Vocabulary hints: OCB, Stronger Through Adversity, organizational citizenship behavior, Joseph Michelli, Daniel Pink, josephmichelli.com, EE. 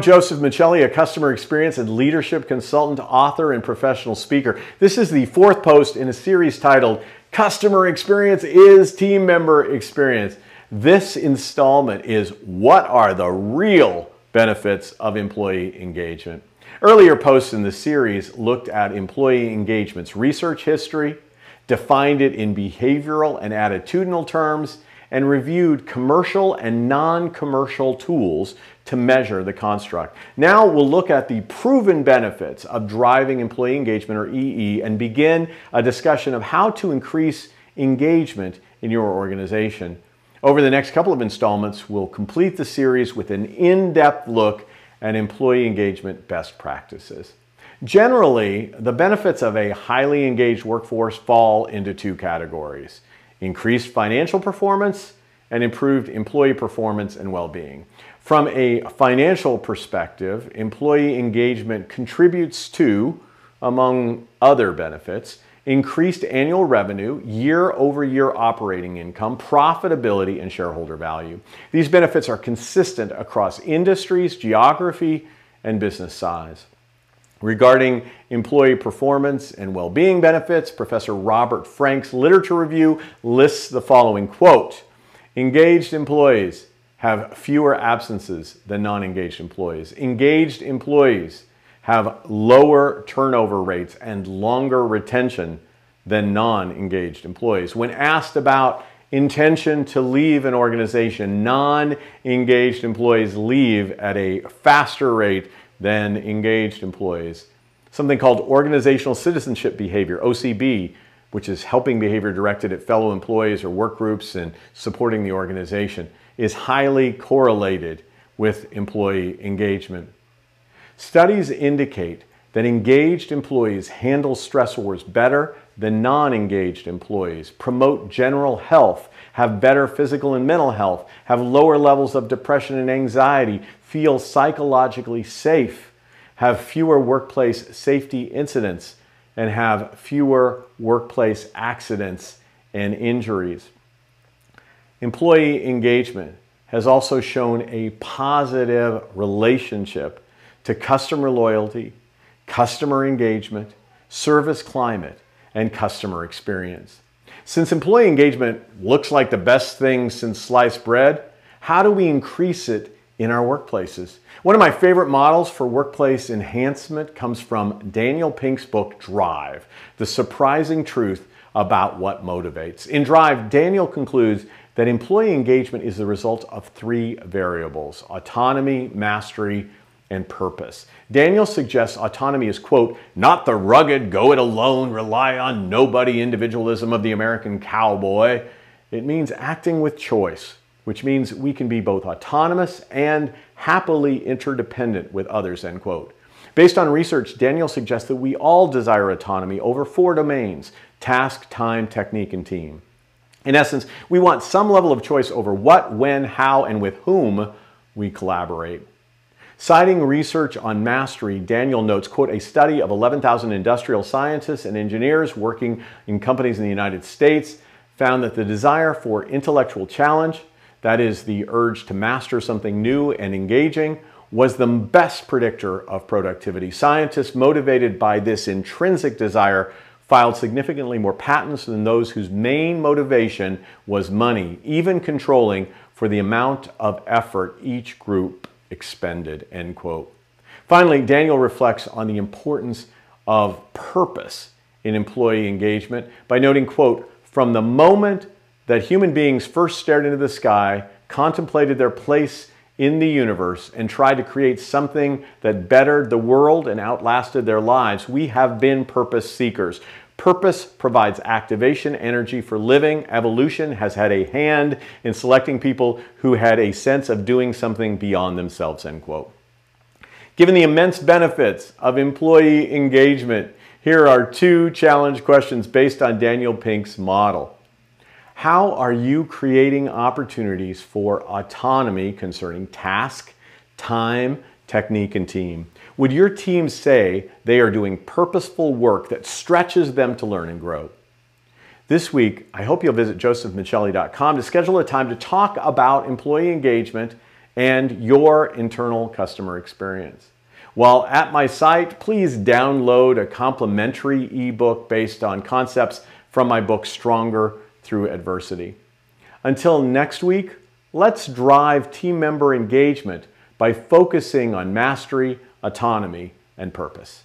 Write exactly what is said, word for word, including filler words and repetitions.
Joseph Michelli, a customer experience and leadership consultant, author, and professional speaker. This is the fourth post in a series titled, Customer Experience is Team Member Experience. This installment is, what are the real benefits of employee engagement? Earlier posts in the series looked at employee engagement's research history, defined it in behavioral and attitudinal terms, and reviewed commercial and non-commercial tools to measure the construct. Now we'll look at the proven benefits of driving employee engagement, or E E, and begin a discussion of how to increase engagement in your organization. Over the next couple of installments, we'll complete the series with an in-depth look at employee engagement best practices. Generally, the benefits of a highly engaged workforce fall into two categories: increased financial performance, and improved employee performance and well-being. From a financial perspective, employee engagement contributes to, among other benefits, increased annual revenue, year-over-year operating income, profitability, and shareholder value. These benefits are consistent across industries, geography, and business size. Regarding employee performance and well-being benefits, Professor Robert Frank's literature review lists the following, quote, engaged employees have fewer absences than non-engaged employees. Engaged employees have lower turnover rates and longer retention than non-engaged employees. When asked about intention to leave an organization, non-engaged employees leave at a faster rate than engaged employees. Something called organizational citizenship behavior, O C B, which is helping behavior directed at fellow employees or work groups and supporting the organization, is highly correlated with employee engagement. Studies indicate that engaged employees handle stressors better than non-engaged employees, promote general health, have better physical and mental health, have lower levels of depression and anxiety, feel psychologically safe, have fewer workplace safety incidents, and have fewer workplace accidents and injuries. Employee engagement has also shown a positive relationship to customer loyalty, customer engagement, service climate, and customer experience. Since employee engagement looks like the best thing since sliced bread, how do we increase it in our workplaces? One of my favorite models for workplace enhancement comes from Daniel Pink's book, Drive: The Surprising Truth About What Motivates. In Drive, Daniel concludes that employee engagement is the result of three variables: autonomy, mastery, and purpose. Daniel suggests autonomy is, quote, not the rugged, go it alone, rely on nobody individualism of the American cowboy. It means acting with choice, which means we can be both autonomous and happily interdependent with others, end quote. Based on research, Daniel suggests that we all desire autonomy over four domains: task, time, technique, and team. In essence, we want some level of choice over what, when, how, and with whom we collaborate. Citing research on mastery, Daniel notes, quote, a study of eleven thousand industrial scientists and engineers working in companies in the United States found that the desire for intellectual challenge, that is the urge to master something new and engaging, was the best predictor of productivity. Scientists motivated by this intrinsic desire filed significantly more patents than those whose main motivation was money, even controlling for the amount of effort each group expended, end quote. Finally, Daniel reflects on the importance of purpose in employee engagement by noting, quote, from the moment that human beings first stared into the sky, contemplated their place in the universe, and tried to create something that bettered the world and outlasted their lives, we have been purpose seekers. Purpose provides activation energy for living. Evolution has had a hand in selecting people who had a sense of doing something beyond themselves, end quote. Given the immense benefits of employee engagement, here are two challenge questions based on Daniel Pink's model. How are you creating opportunities for autonomy concerning task, time, technique, and team? Would your team say they are doing purposeful work that stretches them to learn and grow? This week, I hope you'll visit joseph michelli dot com to schedule a time to talk about employee engagement and your internal customer experience. While at my site, please download a complimentary ebook based on concepts from my book, Stronger Through Adversity. Until next week, let's drive team member engagement by focusing on mastery, autonomy, and purpose.